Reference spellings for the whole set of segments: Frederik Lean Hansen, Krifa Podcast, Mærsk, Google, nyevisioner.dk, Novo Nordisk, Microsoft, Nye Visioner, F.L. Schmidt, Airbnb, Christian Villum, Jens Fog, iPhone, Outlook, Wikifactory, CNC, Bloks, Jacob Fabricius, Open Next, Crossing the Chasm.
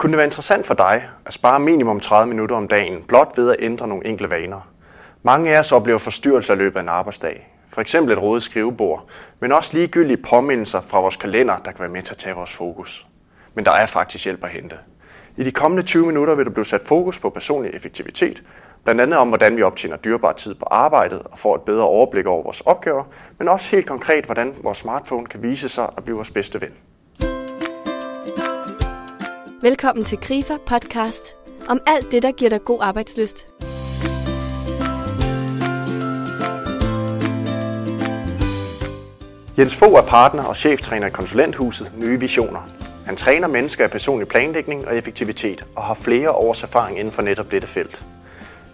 Kunne det være interessant for dig at spare minimum 30 minutter om dagen, blot ved at ændre nogle enkle vaner? Mange af os oplever forstyrrelser i løbet af en arbejdsdag. For eksempel et rodet skrivebord, men også ligegyldige påmindelser fra vores kalender, der kan være med til at tage vores fokus. Men der er faktisk hjælp at hente. I de kommende 20 minutter vil der blive sat fokus på personlig effektivitet, blandt andet om, hvordan vi optjener dyrbar tid på arbejdet og får et bedre overblik over vores opgaver, men også helt konkret, hvordan vores smartphone kan vise sig at blive vores bedste ven. Velkommen til Krifa Podcast, om alt det, der giver dig god arbejdslyst. Jens Fog er partner og cheftræner i konsulenthuset Nye Visioner. Han træner mennesker i personlig planlægning og effektivitet og har flere års erfaring inden for netop dette felt.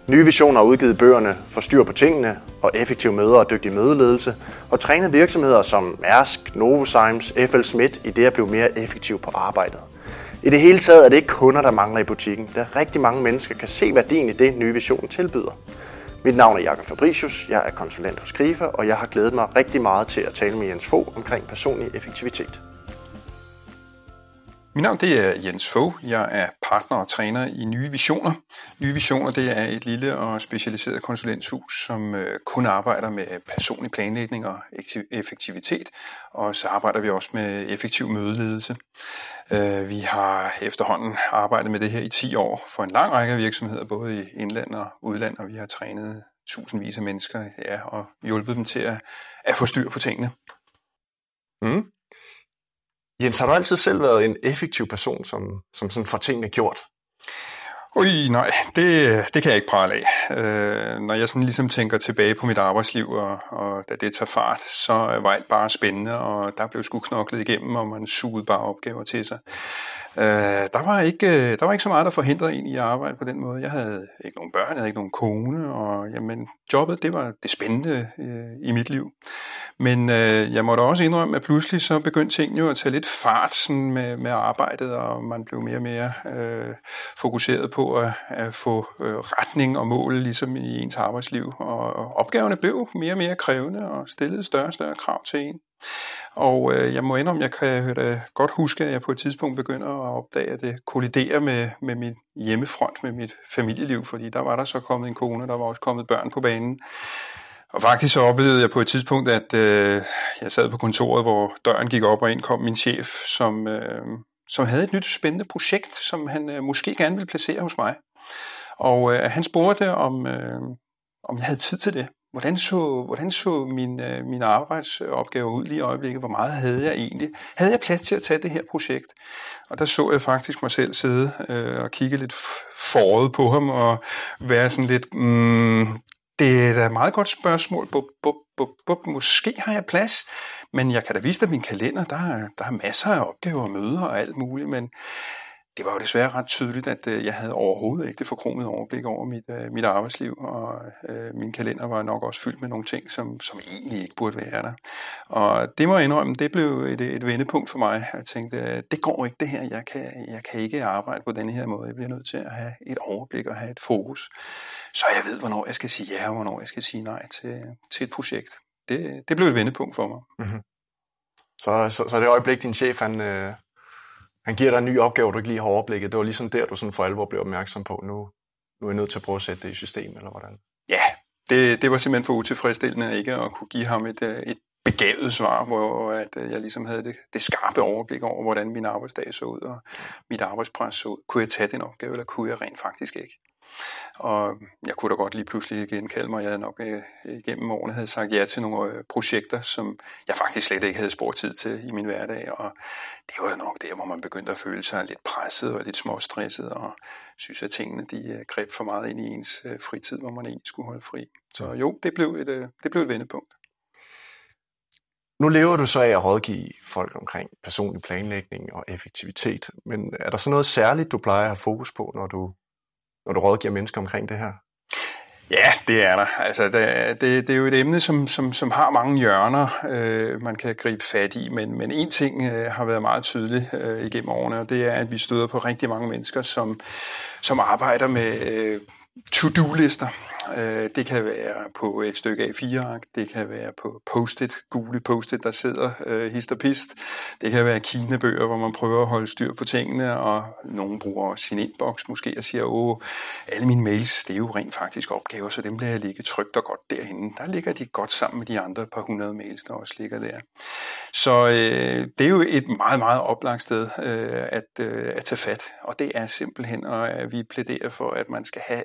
Nye Visioner har udgivet bøgerne For styr på tingene og Effektive møder og dygtig mødeledelse og træner virksomheder som Mærsk, Novo Nordisk, F.L. Schmidt i det at blive mere effektiv på arbejdet. I det hele taget er det ikke kunder, der mangler i butikken, da rigtig mange mennesker kan se værdien i det, Nye Visioner tilbyder. Mit navn er Jacob Fabricius, jeg er konsulent hos Krifa, og jeg har glædet mig rigtig meget til at tale med Jens Fog omkring personlig effektivitet. Mit navn det er Jens Fog, jeg er partner og træner i Nye Visioner. Nye Visioner det er et lille og specialiseret konsulenthus, som kun arbejder med personlig planlægning og effektivitet, og så arbejder vi også med effektiv mødeledelse. Vi har efterhånden arbejdet med det her i 10 år for en lang række virksomheder, både i indland og udland, og vi har trænet tusindvis af mennesker og hjulpet dem til at få styr på tingene. Mm. Jens, har du altid selv været en effektiv person, som sådan får tingene gjort? Nej, det kan jeg ikke prale af. Når jeg sådan ligesom tænker tilbage på mit arbejdsliv, og da det tager fart, så var alt bare spændende, og der blev sgu knoklet igennem, og man sugede bare opgaver til sig. Der var ikke så meget, der forhindrede en i at arbejde på den måde. Jeg havde ikke nogen børn, jeg havde ikke nogen kone, og jamen, jobbet, det var det spændende i mit liv. Men jeg måtte også indrømme, at pludselig så begyndte tingene jo at tage lidt fart sådan med arbejdet, og man blev mere og mere fokuseret på at få retning og mål ligesom i ens arbejdsliv. Og opgaverne blev mere og mere krævende og stillede større og større krav til en. Og jeg må indrømme, jeg kan godt huske, at jeg på et tidspunkt begynder at opdage, at det kolliderer med min hjemmefront, med mit familieliv, fordi der var der så kommet en kone, der var også kommet børn på banen. Og faktisk så oplevede jeg på et tidspunkt, at jeg sad på kontoret, hvor døren gik op, og ind kom min chef, som havde et nyt spændende projekt, som han måske gerne ville placere hos mig. Og han spurgte, om jeg havde tid til det. Hvordan så mine arbejdsopgaver ud lige i øjeblikket? Hvor meget havde jeg egentlig? Havde jeg plads til at tage det her projekt? Og der så jeg faktisk mig selv sidde og kigge lidt forret på ham og være sådan lidt... Det er da et meget godt spørgsmål. Måske har jeg plads, men jeg kan da vise dig min kalender. Der er masser af opgaver og møder og alt muligt, men det var jo desværre ret tydeligt, at jeg havde overhovedet ikke det forkromede overblik over mit arbejdsliv, og min kalender var nok også fyldt med nogle ting, som egentlig ikke burde være der. Og det må jeg indrømme, det blev et vendepunkt for mig. Jeg tænkte, det går ikke det her, jeg kan ikke arbejde på denne her måde. Jeg bliver nødt til at have et overblik og have et fokus, så jeg ved, hvornår jeg skal sige ja, og hvornår jeg skal sige nej til et projekt. Det blev et vendepunkt for mig. Mm-hmm. Så det øjeblik, din chef han giver dig en ny opgave, du ikke lige har overblikket. Det var ligesom der, du sådan for alvor blev opmærksom på, nu er jeg nødt til at prøve at sætte det i system, eller hvordan? Ja, det var simpelthen for utilfredsstillende ikke at kunne give ham et begavet svar, hvor at jeg ligesom havde det skarpe overblik over, hvordan min arbejdsdag så ud, og mit arbejdspres så ud. Kunne jeg tage den opgave, eller kunne jeg rent faktisk ikke? Og jeg kunne da godt lige pludselig genkalde mig, jeg havde nok igennem årene havde sagt ja til nogle projekter, som jeg faktisk slet ikke havde spor tid til i min hverdag, og det var nok der, hvor man begyndte at føle sig lidt presset og lidt småstresset, og synes, at tingene de greb for meget ind i ens fritid, hvor man egentlig skulle holde fri. Så jo, det blev et vendepunkt. Nu lever du så af at rådgive folk omkring personlig planlægning og effektivitet, men er der så noget særligt, du plejer at have fokus på, når du rådgiver mennesker omkring det her? Ja, det er der. Altså, det er jo et emne, som har mange hjørner, man kan gribe fat i, men en ting har været meget tydelig igennem årene, og det er, at vi støder på rigtig mange mennesker, som arbejder med to-do-lister. Det kan være på et stykke A4-ark, det kan være på post-it, gule post-it, der sidder hist og pist. Det kan være kinabøger, hvor man prøver at holde styr på tingene, og nogen bruger sin inbox måske og siger, åh, alle mine mails, det er jo rent faktisk opgaver, så dem bliver jeg ligge trygt og godt derinde. Der ligger de godt sammen med de andre par hundrede mails, der også ligger der. Så det er jo et meget, meget oplagt sted at tage fat, og det er simpelthen, at vi plæderer for, at man skal have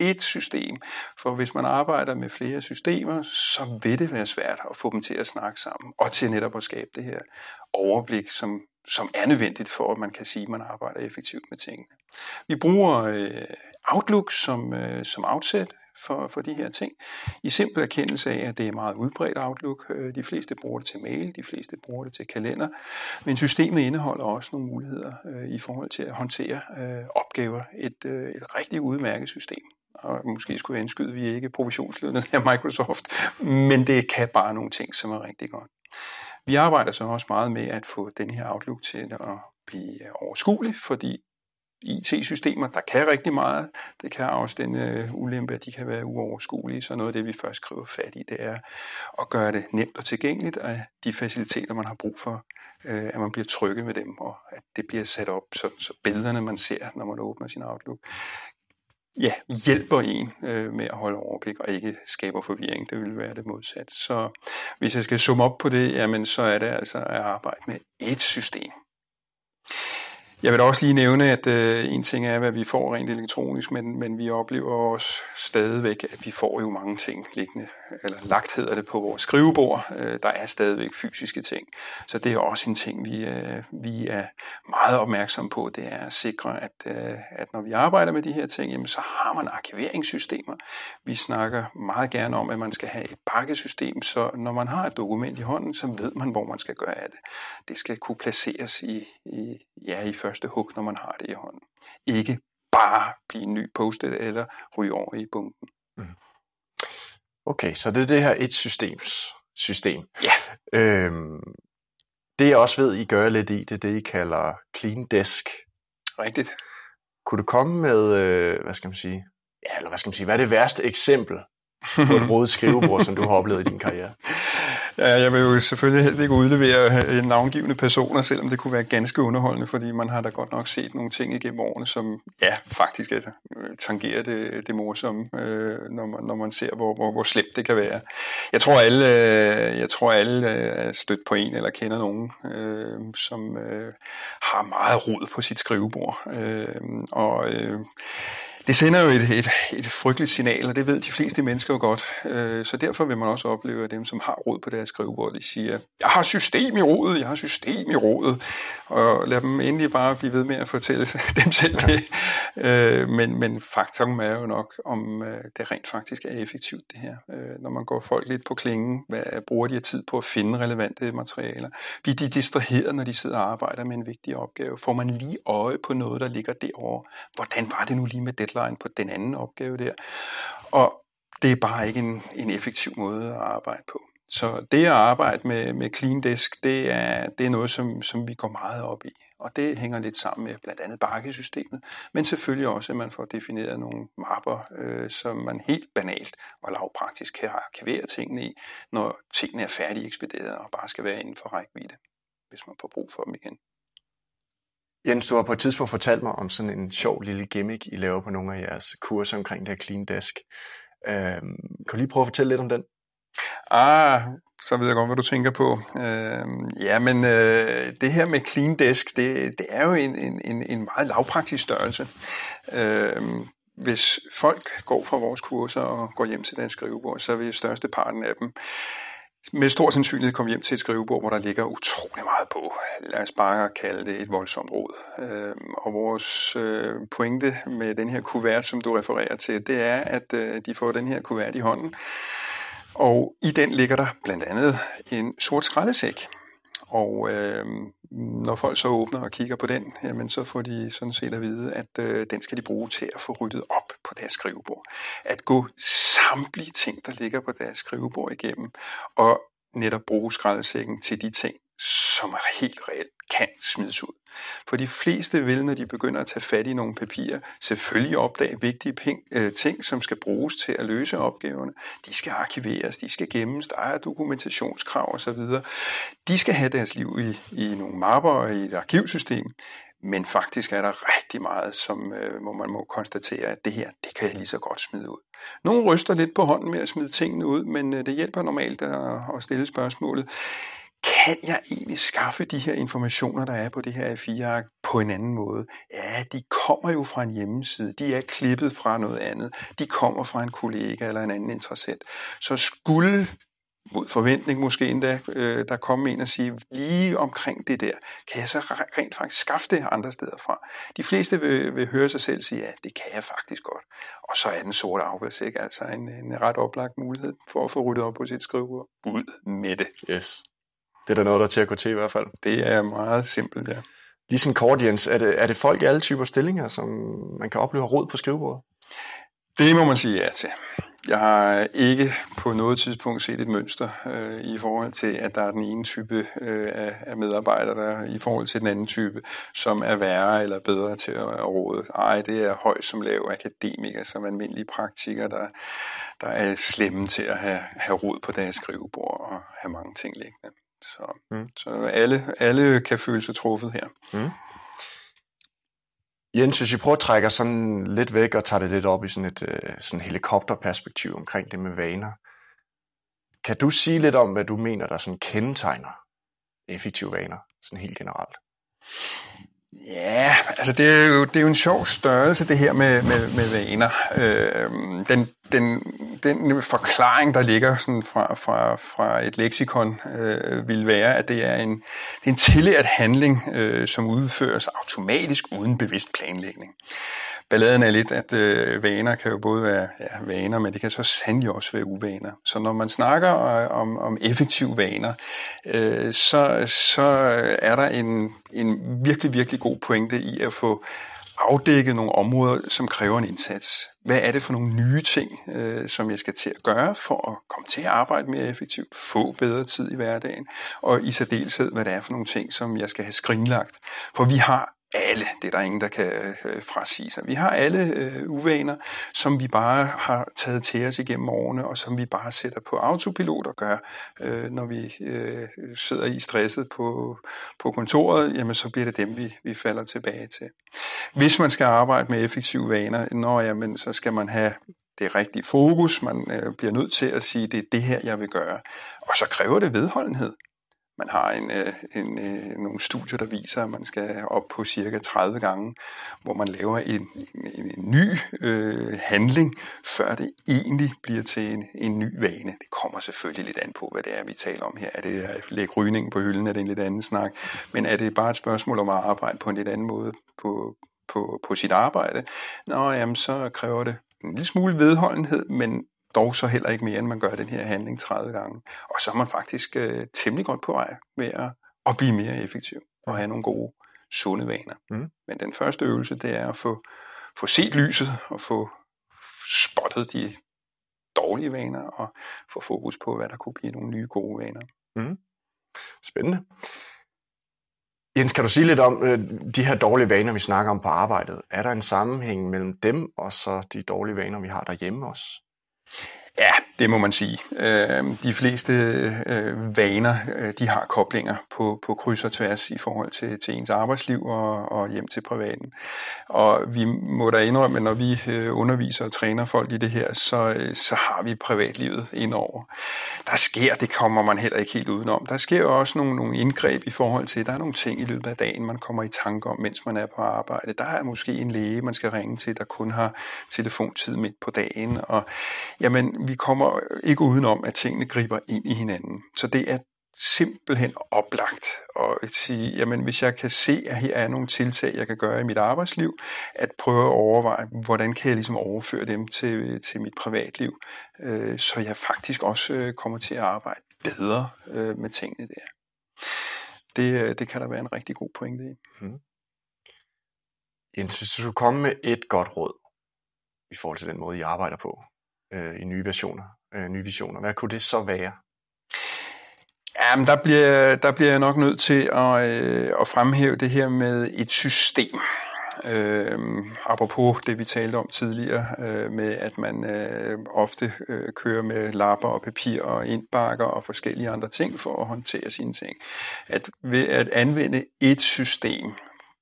et system, for hvis man arbejder med flere systemer, så vil det være svært at få dem til at snakke sammen, og til netop at skabe det her overblik, som er nødvendigt for, at man kan sige, at man arbejder effektivt med tingene. Vi bruger Outlook som outset for de her ting, i simpel erkendelse af, at det er meget udbredt Outlook. De fleste bruger det til mail, de fleste bruger det til kalender, men systemet indeholder også nogle muligheder i forhold til at håndtere opgaver. Et rigtig udmærket system. Og måske skulle jeg indskyde, at vi ikke er provisionslønnet af Microsoft, men det kan bare nogle ting, som er rigtig godt. Vi arbejder så også meget med at få den her Outlook til at blive overskuelig, fordi IT-systemer, der kan rigtig meget. Det kan også den ulempe, at de kan være uoverskuelige, så noget af det, vi først skriver fat i, det er at gøre det nemt og tilgængeligt, at de faciliteter, man har brug for, at man bliver trygge ved dem, og at det bliver sat op, så billederne, man ser, når man åbner sin Outlook, ja, hjælper en med at holde overblik og ikke skaber forvirring. Det vil være det modsat. Så hvis jeg skal summe op på det, jamen, så er det altså at arbejde med et system. Jeg vil også lige nævne, at en ting er, hvad vi får rent elektronisk, men vi oplever også stadigvæk, at vi får jo mange ting liggende, eller lagt hedder det, på vores skrivebord. Der er stadigvæk fysiske ting, så det er også en ting, vi er meget opmærksomme på. Det er at sikre, at når vi arbejder med de her ting, jamen, så har man arkiveringssystemer. Vi snakker meget gerne om, at man skal have et pakkesystem, så når man har et dokument i hånden, så ved man, hvor man skal gøre af det. Det skal kunne placeres i første hug, når man har det i hånden. Ikke bare blive en ny post-it eller ryge over i bunken. Okay, så det er det her et system. Ja. Det jeg også ved, I gør lidt i, det er det, I kalder clean desk. Rigtigt. Kunne du komme med, hvad er det værste eksempel på et rodet skrivebord, som du har oplevet i din karriere? Ja, jeg vil jo selvfølgelig helst ikke udlevere navngivende personer, selvom det kunne være ganske underholdende, fordi man har da godt nok set nogle ting igennem årene, som ja, faktisk tangerer det morsomme, når man ser, hvor slemt det kan være. Jeg tror alle er stødt på en eller kender nogen, som har meget rod på sit skrivebord. Det sender jo et frygteligt signal, og det ved de fleste mennesker jo godt. Så derfor vil man også opleve, at dem, som har rod på deres skrivebord, de siger, jeg har system i rodet, og lad dem endelig bare blive ved med at fortælle dem selv det. Men faktum er jo nok, om det rent faktisk er effektivt, det her. Når man går folk lidt på klingen, hvad bruger de tid på at finde relevante materialer? Bliver de distraheret, når de sidder og arbejder med en vigtig opgave? Får man lige øje på noget, der ligger derovre? Hvordan var det nu lige med deadline på den anden opgave der? Og det er bare ikke en effektiv måde at arbejde på. Så det at arbejde med clean desk, det er noget, som vi går meget op i. Og det hænger lidt sammen med blandt andet pakkesystemet, men selvfølgelig også, at man får defineret nogle mapper, som man helt banalt og lavpraktisk kan arkivere tingene i, når tingene er færdigt ekspederet og bare skal være inden for rækkevidde, hvis man får brug for dem igen. Jens, du har på et tidspunkt fortalt mig om sådan en sjov lille gimmick, I laver på nogle af jeres kurser omkring det her clean desk. Kan du lige prøve at fortælle lidt om den? Så ved jeg godt, hvad du tænker på. Det her med clean desk, det er jo en meget lavpraktisk størrelse. Hvis folk går fra vores kurser og går hjem til deres skrivebord, så vil størsteparten af dem med stor sandsynlighed komme hjem til et skrivebord, hvor der ligger utrolig meget på. Lad os bare kalde det et voldsomt rod. Og vores pointe med den her kuvert, som du refererer til, det er, at de får den her kuvert i hånden. Og i den ligger der blandt andet en sort skraldesæk. Og når folk så åbner og kigger på den, jamen, så får de sådan set at vide, at den skal de bruge til at få ryddet op på deres skrivebord. At gå samtlige ting, der ligger på deres skrivebord igennem, og netop bruge skraldesækken til de ting, som helt reelt kan smides ud. For de fleste vil, når de begynder at tage fat i nogle papirer, selvfølgelig opdage vigtige ting, som skal bruges til at løse opgaverne. De skal arkiveres, de skal gemmes, der er dokumentationskrav osv. De skal have deres liv i nogle mapper og i et arkivsystem, men faktisk er der rigtig meget, som hvor man må konstatere, at det her, det kan jeg lige så godt smide ud. Nogle ryster lidt på hånden med at smide tingene ud, men det hjælper normalt at stille spørgsmålet. Kan jeg egentlig skaffe de her informationer, der er på det her A4-ark på en anden måde? Ja, de kommer jo fra en hjemmeside. De er klippet fra noget andet. De kommer fra en kollega eller en anden interessent. Så skulle, mod forventning måske endda, der komme en og sige, lige omkring det der, kan jeg så rent faktisk skaffe det andre steder fra? De fleste vil høre sig selv sige, ja, det kan jeg faktisk godt. Og så er den sorte affaldssæk altså en ret oplagt mulighed for at få ryddet op på sit skrivebord. Ud med det. Yes. Det er der noget, der er til at gå til i hvert fald. Det er meget simpelt, ja. Lige sådan kort, Jens, er det folk i alle typer stillinger, som man kan opleve rod på skrivebordet? Det må man sige ja til. Jeg har ikke på noget tidspunkt set et mønster i forhold til, at der er den ene type af medarbejdere, der i forhold til den anden type, som er værre eller bedre til at råde. Ej, det er høj som lav akademiker, som almindelige praktikere, der er slemme til at have rod på deres skrivebord og have mange ting liggende. Så alle kan føle sig truffet her. Mm. Jens, hvis I prøver at trække sådan lidt væk og tager det lidt op i sådan et helikopterperspektiv omkring det med vaner, kan du sige lidt om, hvad du mener, der sådan kendetegner effektive vaner, sådan helt generelt? Ja, altså det er jo en sjov størrelse, det her med vaner. Den forklaring, der ligger sådan fra et leksikon, vil være, at det er en tillært handling, som udføres automatisk uden bevidst planlægning. Balladen er lidt, at vaner kan jo både være vaner, men det kan så sandelig også være uvaner. Så når man snakker om effektive vaner, så er der en virkelig, virkelig god pointe i at få afdække nogle områder, som kræver en indsats. Hvad er det for nogle nye ting, som jeg skal til at gøre for at komme til at arbejde mere effektivt, få bedre tid i hverdagen, og i særdeleshed, hvad det er for nogle ting, som jeg skal have skrinlagt. For vi har alle, det er der ingen, der kan frasige sig. Vi har alle uvaner, som vi bare har taget til os igennem årene, og som vi bare sætter på autopilot og gør, når vi sidder i stresset på kontoret, jamen så bliver det dem, vi falder tilbage til. Hvis man skal arbejde med effektive vaner, så skal man have det rigtige fokus, man bliver nødt til at sige, det er det her, jeg vil gøre. Og så kræver det vedholdenhed. Man har nogle studier, der viser, at man skal op på cirka 30 gange, hvor man laver en ny handling, før det egentlig bliver til en ny vane. Det kommer selvfølgelig lidt an på, hvad det er, vi taler om her. Er det at lægge rygningen på hylden? Er det en lidt anden snak? Men er det bare et spørgsmål om at arbejde på en lidt anden måde på sit arbejde? Så kræver det en lille smule vedholdenhed, men dog så heller ikke mere, end man gør den her handling 30 gange. Og så er man faktisk temmelig godt på vej med at blive mere effektiv og have nogle gode, sunde vaner. Mm. Men den første øvelse, det er at få set lyset og få spottet de dårlige vaner og få fokus på, hvad der kunne blive nogle nye, gode vaner. Mm. Spændende. Jens, kan du sige lidt om de her dårlige vaner, vi snakker om på arbejdet? Er der en sammenhæng mellem dem og så de dårlige vaner, vi har derhjemme også? Ja, det må man sige. De fleste vaner, de har koblinger på kryds og tværs i forhold til ens arbejdsliv og hjem til privaten. Og vi må da indrømme, at når vi underviser og træner folk i det her, så har vi privatlivet indover. Der sker, det kommer man heller ikke helt udenom. Der sker jo også nogle indgreb i forhold til, der er nogle ting i løbet af dagen, man kommer i tanke om, mens man er på arbejde. Der er måske en læge, man skal ringe til, der kun har telefontid midt på dagen. Og jamen, vi kommer ikke udenom, at tingene griber ind i hinanden. Så det er simpelthen oplagt at sige, jamen hvis jeg kan se, at her er nogle tiltag, jeg kan gøre i mit arbejdsliv, at prøve at overveje, hvordan kan jeg ligesom overføre dem til mit privatliv, så jeg faktisk også kommer til at arbejde bedre med tingene der. Det kan der være en rigtig god pointe i. Mm. Jens, hvis du skulle komme med et godt råd i forhold til den måde, I arbejder på, i nye visioner. Hvad kunne det så være? Jamen, der bliver jeg nok nødt til at fremhæve det her med et system. Apropos det, vi talte om tidligere, med at man ofte kører med lapper og papir og indbakker og forskellige andre ting for at håndtere sine ting. At ved at anvende et system,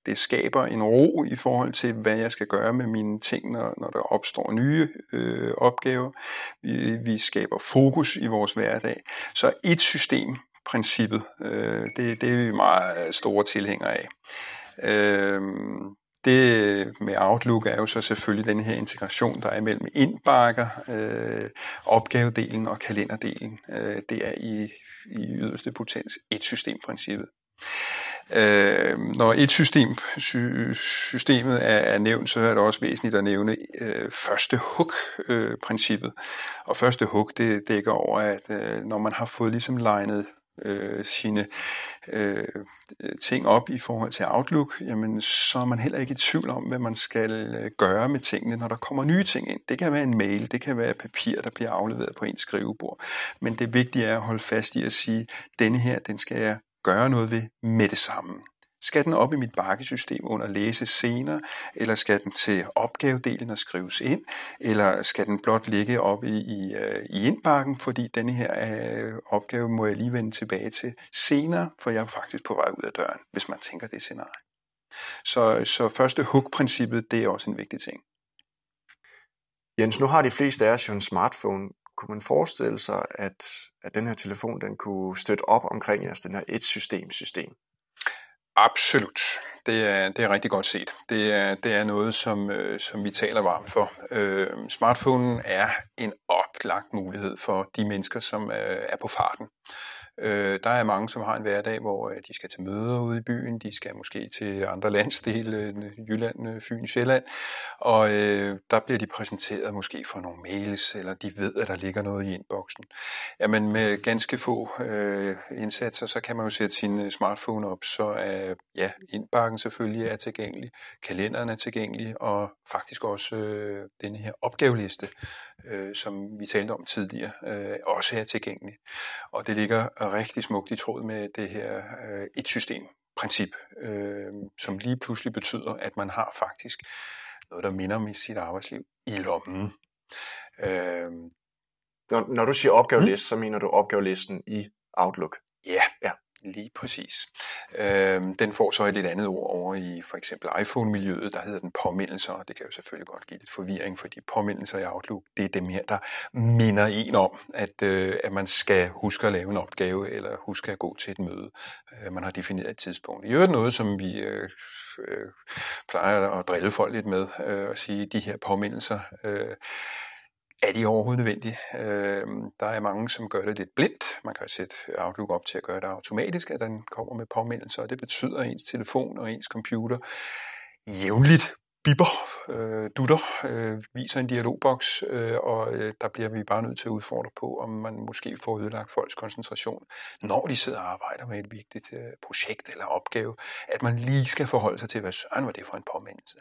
det skaber en ro i forhold til, hvad jeg skal gøre med mine ting, når der opstår nye opgaver. Vi skaber fokus i vores hverdag. Så et systemprincippet, det er vi meget store tilhængere af. Det med Outlook er jo så selvfølgelig den her integration, der er mellem indbakker, opgavedelen og kalenderdelen. Det er i yderste potens et systemprincippet. Når et systemet er nævnt, så er det også væsentligt at nævne første hug-princippet. Og første hug, det dækker over, at når man har fået ligesom legnet sine ting op i forhold til Outlook, jamen så er man heller ikke i tvivl om, hvad man skal gøre med tingene, når der kommer nye ting ind. Det kan være en mail, det kan være papir, der bliver afleveret på ens skrivebord. Men det vigtige er at holde fast i at sige, denne her, den skal jeg gøre noget ved med det samme. Skal den op i mit bakkesystem under læse senere, eller skal den til opgavedelen og skrives ind, eller skal den blot ligge op i indbakken, fordi denne her opgave må jeg lige vende tilbage til senere, for jeg er faktisk på vej ud af døren, hvis man tænker det scenarie. Så første hook-princippet, det er også en vigtig ting. Jens, nu har de fleste af os jo en smartphone. Kunne man forestille sig, at den her telefon den kunne støtte op omkring jeres den her et-system? Absolut. Det er rigtig godt set. Det er noget, som vi taler varmt for. Smartphonen er en oplagt mulighed for de mennesker, som er på farten. Der er mange, som har en hverdag, hvor de skal til møder ude i byen, de skal måske til andre landsdele, Jylland, Fyn, Sjælland, og der bliver de præsenteret måske for nogle mails, eller de ved, at der ligger noget i inboxen. Jamen med ganske få indsatser, så kan man jo sætte sin smartphone op, så indbakken selvfølgelig er tilgængelig, kalenderen er tilgængelig, og faktisk også denne her opgaveliste, som vi talte om tidligere, også er tilgængelig. Og det ligger rigtig smukt i tråd med det her et systemprincip, som lige pludselig betyder, at man har faktisk noget, der minder om sit arbejdsliv i lommen. Når du siger opgaveliste, så mener du opgavelisten i Outlook? Ja. Lige præcis. Den får så et lidt andet ord over i for eksempel iPhone-miljøet, der hedder den påmindelser, og det kan jo selvfølgelig godt give lidt forvirring, fordi påmindelser i Outlook, det er dem her, der minder en om, at man skal huske at lave en opgave, eller huske at gå til et møde. Man har defineret et tidspunkt. I øvrigt noget, som vi plejer at drille folk lidt med, og sige, de her påmindelser, er de overhovedet nødvendige? Der er mange, som gør det lidt blindt. Man kan sætte Outlook op til at gøre det automatisk, at den kommer med påmindelser, og det betyder, at ens telefon og ens computer jævnligt bipper, dutter, viser en dialogboks, og der bliver vi bare nødt til at udfordre på, om man måske får ødelagt folks koncentration, når de sidder og arbejder med et vigtigt projekt eller opgave, at man lige skal forholde sig til, hvad søren var det for en påmindelse.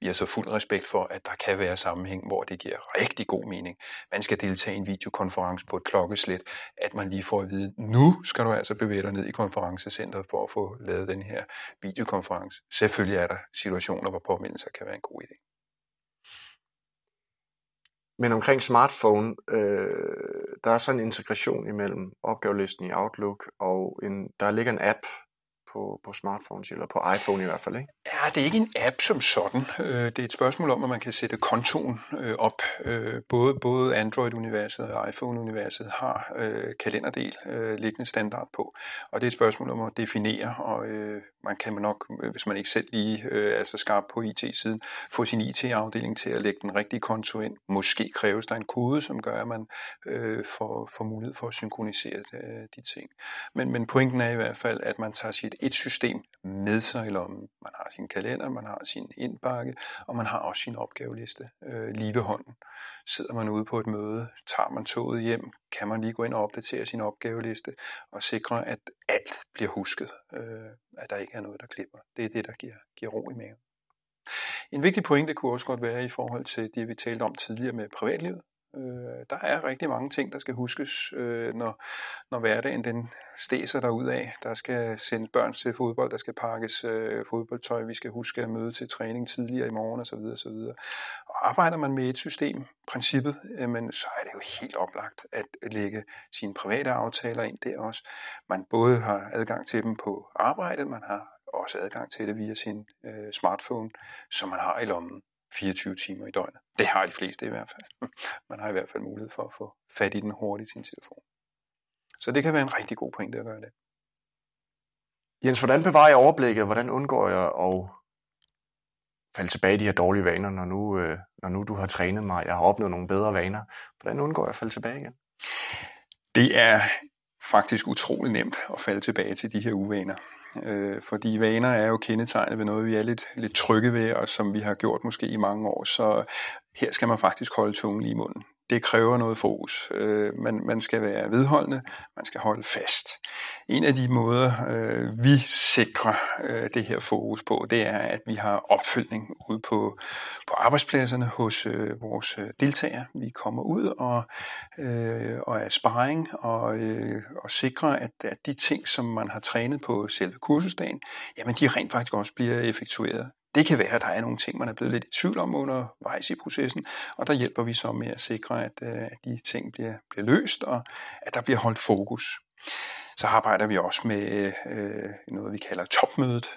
Vi har så fuld respekt for, at der kan være sammenhæng, hvor det giver rigtig god mening. Man skal deltage i en videokonference på et klokkeslæt, at man lige får at vide, nu skal du altså bevæge dig ned i konferencecentret for at få lavet den her videokonference. Selvfølgelig er der situationer, hvor påmindelser kan være en god idé. Men omkring smartphone, der er sådan en integration imellem opgavelisten i Outlook, og der ligger en app, på smartphones, eller på iPhone i hvert fald, ikke? Ja, det er ikke en app som sådan. Det er et spørgsmål om, at man kan sætte kontoen op. Både Android-universet og iPhone-universet har kalenderdel liggende standard på. Og det er et spørgsmål om at definere, og man kan nok, hvis man ikke selv lige er så skarp på IT-siden, få sin IT-afdeling til at lægge den rigtige konto ind. Måske kræves der en kode, som gør, at man får mulighed for at synkronisere de ting. Men pointen er i hvert fald, at man tager sit et system med sig i lommen. Man har sin kalender, man har sin indbakke, og man har også sin opgaveliste lige ved hånden. Sidder man ude på et møde, tager man toget hjem, kan man lige gå ind og opdatere sin opgaveliste og sikre, at alt bliver husket, at der ikke er noget, der klipper. Det er det, der giver ro i maven. En vigtig pointe kunne også godt være i forhold til det, vi talte om tidligere med privatlivet. Der er rigtig mange ting, der skal huskes, når hverdagen den stæser derudaf. Der skal sendes børn til fodbold, der skal pakkes fodboldtøj, vi skal huske at møde til træning tidligere i morgen osv. osv. Og arbejder man med et system, princippet, men så er det jo helt oplagt at lægge sine private aftaler ind der også. Man både har adgang til dem på arbejdet, man har også adgang til det via sin smartphone, som man har i lommen 24 timer i døgnet. Det har de fleste i hvert fald. Man har i hvert fald mulighed for at få fat i den hurtigt i sin telefon. Så det kan være en rigtig god pointe at gøre det. Jens, hvordan bevarer jeg overblikket? Hvordan undgår jeg at falde tilbage i de her dårlige vaner, når nu du har trænet mig, jeg har opnået nogle bedre vaner? Hvordan undgår jeg at falde tilbage igen? Det er faktisk utrolig nemt at falde tilbage til de her uvaner. Fordi vaner er jo kendetegnet ved noget, vi er lidt trygge ved, og som vi har gjort måske i mange år, så her skal man faktisk holde tungen lige i munden. Det kræver noget fokus. Man skal være vedholdende, man skal holde fast. En af de måder, vi sikrer det her fokus på, det er, at vi har opfølgning ude på arbejdspladserne hos vores deltagere. Vi kommer ud og er sparring og sikrer, at de ting, som man har trænet på selve kursusdagen, jamen de rent faktisk også bliver effektueret. Det kan være, at der er nogle ting, man er blevet lidt i tvivl om undervejs i processen, og der hjælper vi så med at sikre, at de ting bliver løst, og at der bliver holdt fokus. Så arbejder vi også med noget, vi kalder topmødet.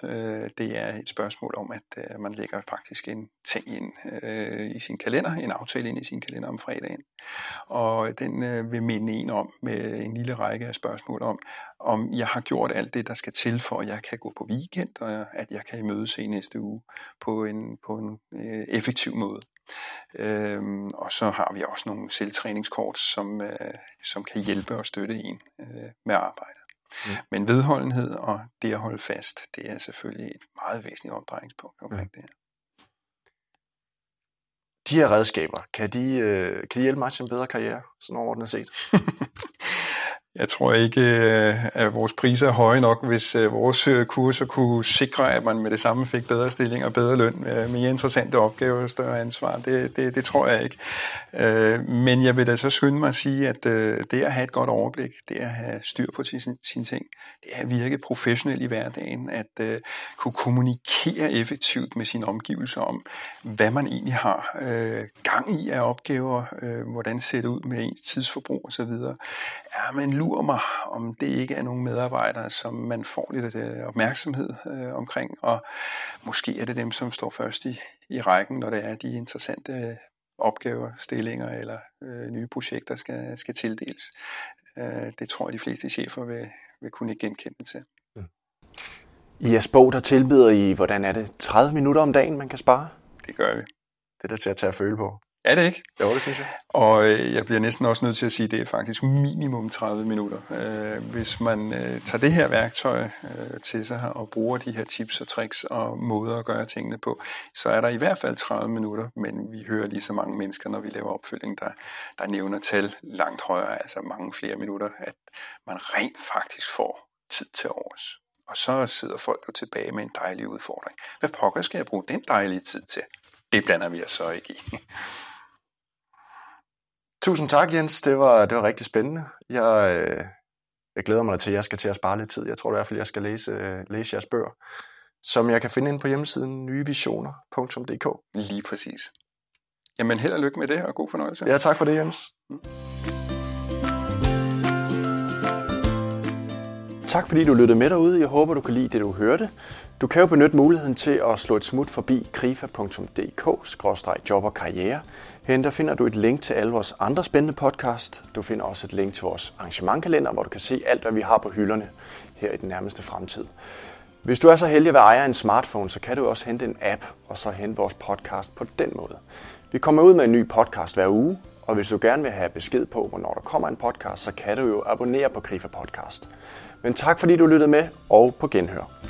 Det er et spørgsmål om, at man lægger faktisk en ting ind i sin kalender, en aftale ind i sin kalender om fredagen. Og den vil minde en om med en lille række af spørgsmål om jeg har gjort alt det, der skal til, for at jeg kan gå på weekend, og at jeg kan mødes i næste uge på en effektiv måde. Og så har vi også nogle selvtræningskort, som kan hjælpe og støtte en med arbejdet. Men vedholdenhed og det at holde fast, det er selvfølgelig et meget væsentligt omdrejningspunkt omkring det her. De her redskaber, kan de hjælpe mig til en bedre karriere, sådan overordnet set? Jeg tror ikke, at vores priser er høje nok, hvis vores kurser kunne sikre, at man med det samme fik bedre stilling og bedre løn, mere interessante opgaver og større ansvar. Det tror jeg ikke. Men jeg vil da så skynde mig at sige, at det at have et godt overblik, det at have styr på sine ting, det at virke professionelt i hverdagen, at kunne kommunikere effektivt med sine omgivelser om, hvad man egentlig har gang i af opgaver, hvordan ser det ud med ens tidsforbrug osv. Ja, men lurer mig, om det ikke er nogle medarbejdere, som man får lidt opmærksomhed omkring, og måske er det dem, som står først i rækken, når det er de interessante opgaver, stillinger eller nye projekter skal tildeles. Det tror jeg, de fleste chefer vil kunne genkende til. I jeres bog, der tilbyder I, hvordan er det, 30 minutter om dagen, man kan spare? Det gør vi. Det er der til at tage at føle på. Er det ikke? Jo, det synes jeg. Og jeg bliver næsten også nødt til at sige, at det er faktisk minimum 30 minutter. Hvis man tager det her værktøj til sig og bruger de her tips og tricks og måder at gøre tingene på, så er der i hvert fald 30 minutter, men vi hører lige så mange mennesker, når vi laver opfølging, der nævner tal langt højere, altså mange flere minutter, at man rent faktisk får tid til overs. Og så sidder folk jo tilbage med en dejlig udfordring. Hvad pokker skal jeg bruge den dejlige tid til? Det blander vi os så ikke i. Tusind tak, Jens. Det var rigtig spændende. Jeg glæder mig til, at jeg skal til at spare lidt tid. Jeg tror i hvert fald, jeg skal læse jeres bøger, som jeg kan finde inde på hjemmesiden nyevisioner.dk. Lige præcis. Jamen, held og lykke med det, og god fornøjelse. Ja, tak for det, Jens. Tak fordi du lyttede med derude. Jeg håber, du kan lide det, du hørte. Du kan jo benytte muligheden til at slå et smut forbi krifa.dk/job og karriere. Herinde finder du et link til alle vores andre spændende podcast. Du finder også et link til vores arrangementkalender, hvor du kan se alt, hvad vi har på hylderne her i den nærmeste fremtid. Hvis du er så heldig at være ejer af en smartphone, så kan du også hente en app og så hente vores podcast på den måde. Vi kommer ud med en ny podcast hver uge, og hvis du gerne vil have besked på, hvornår der kommer en podcast, så kan du jo abonnere på Krifa Podcast. Men tak fordi du lyttede med, og på genhør.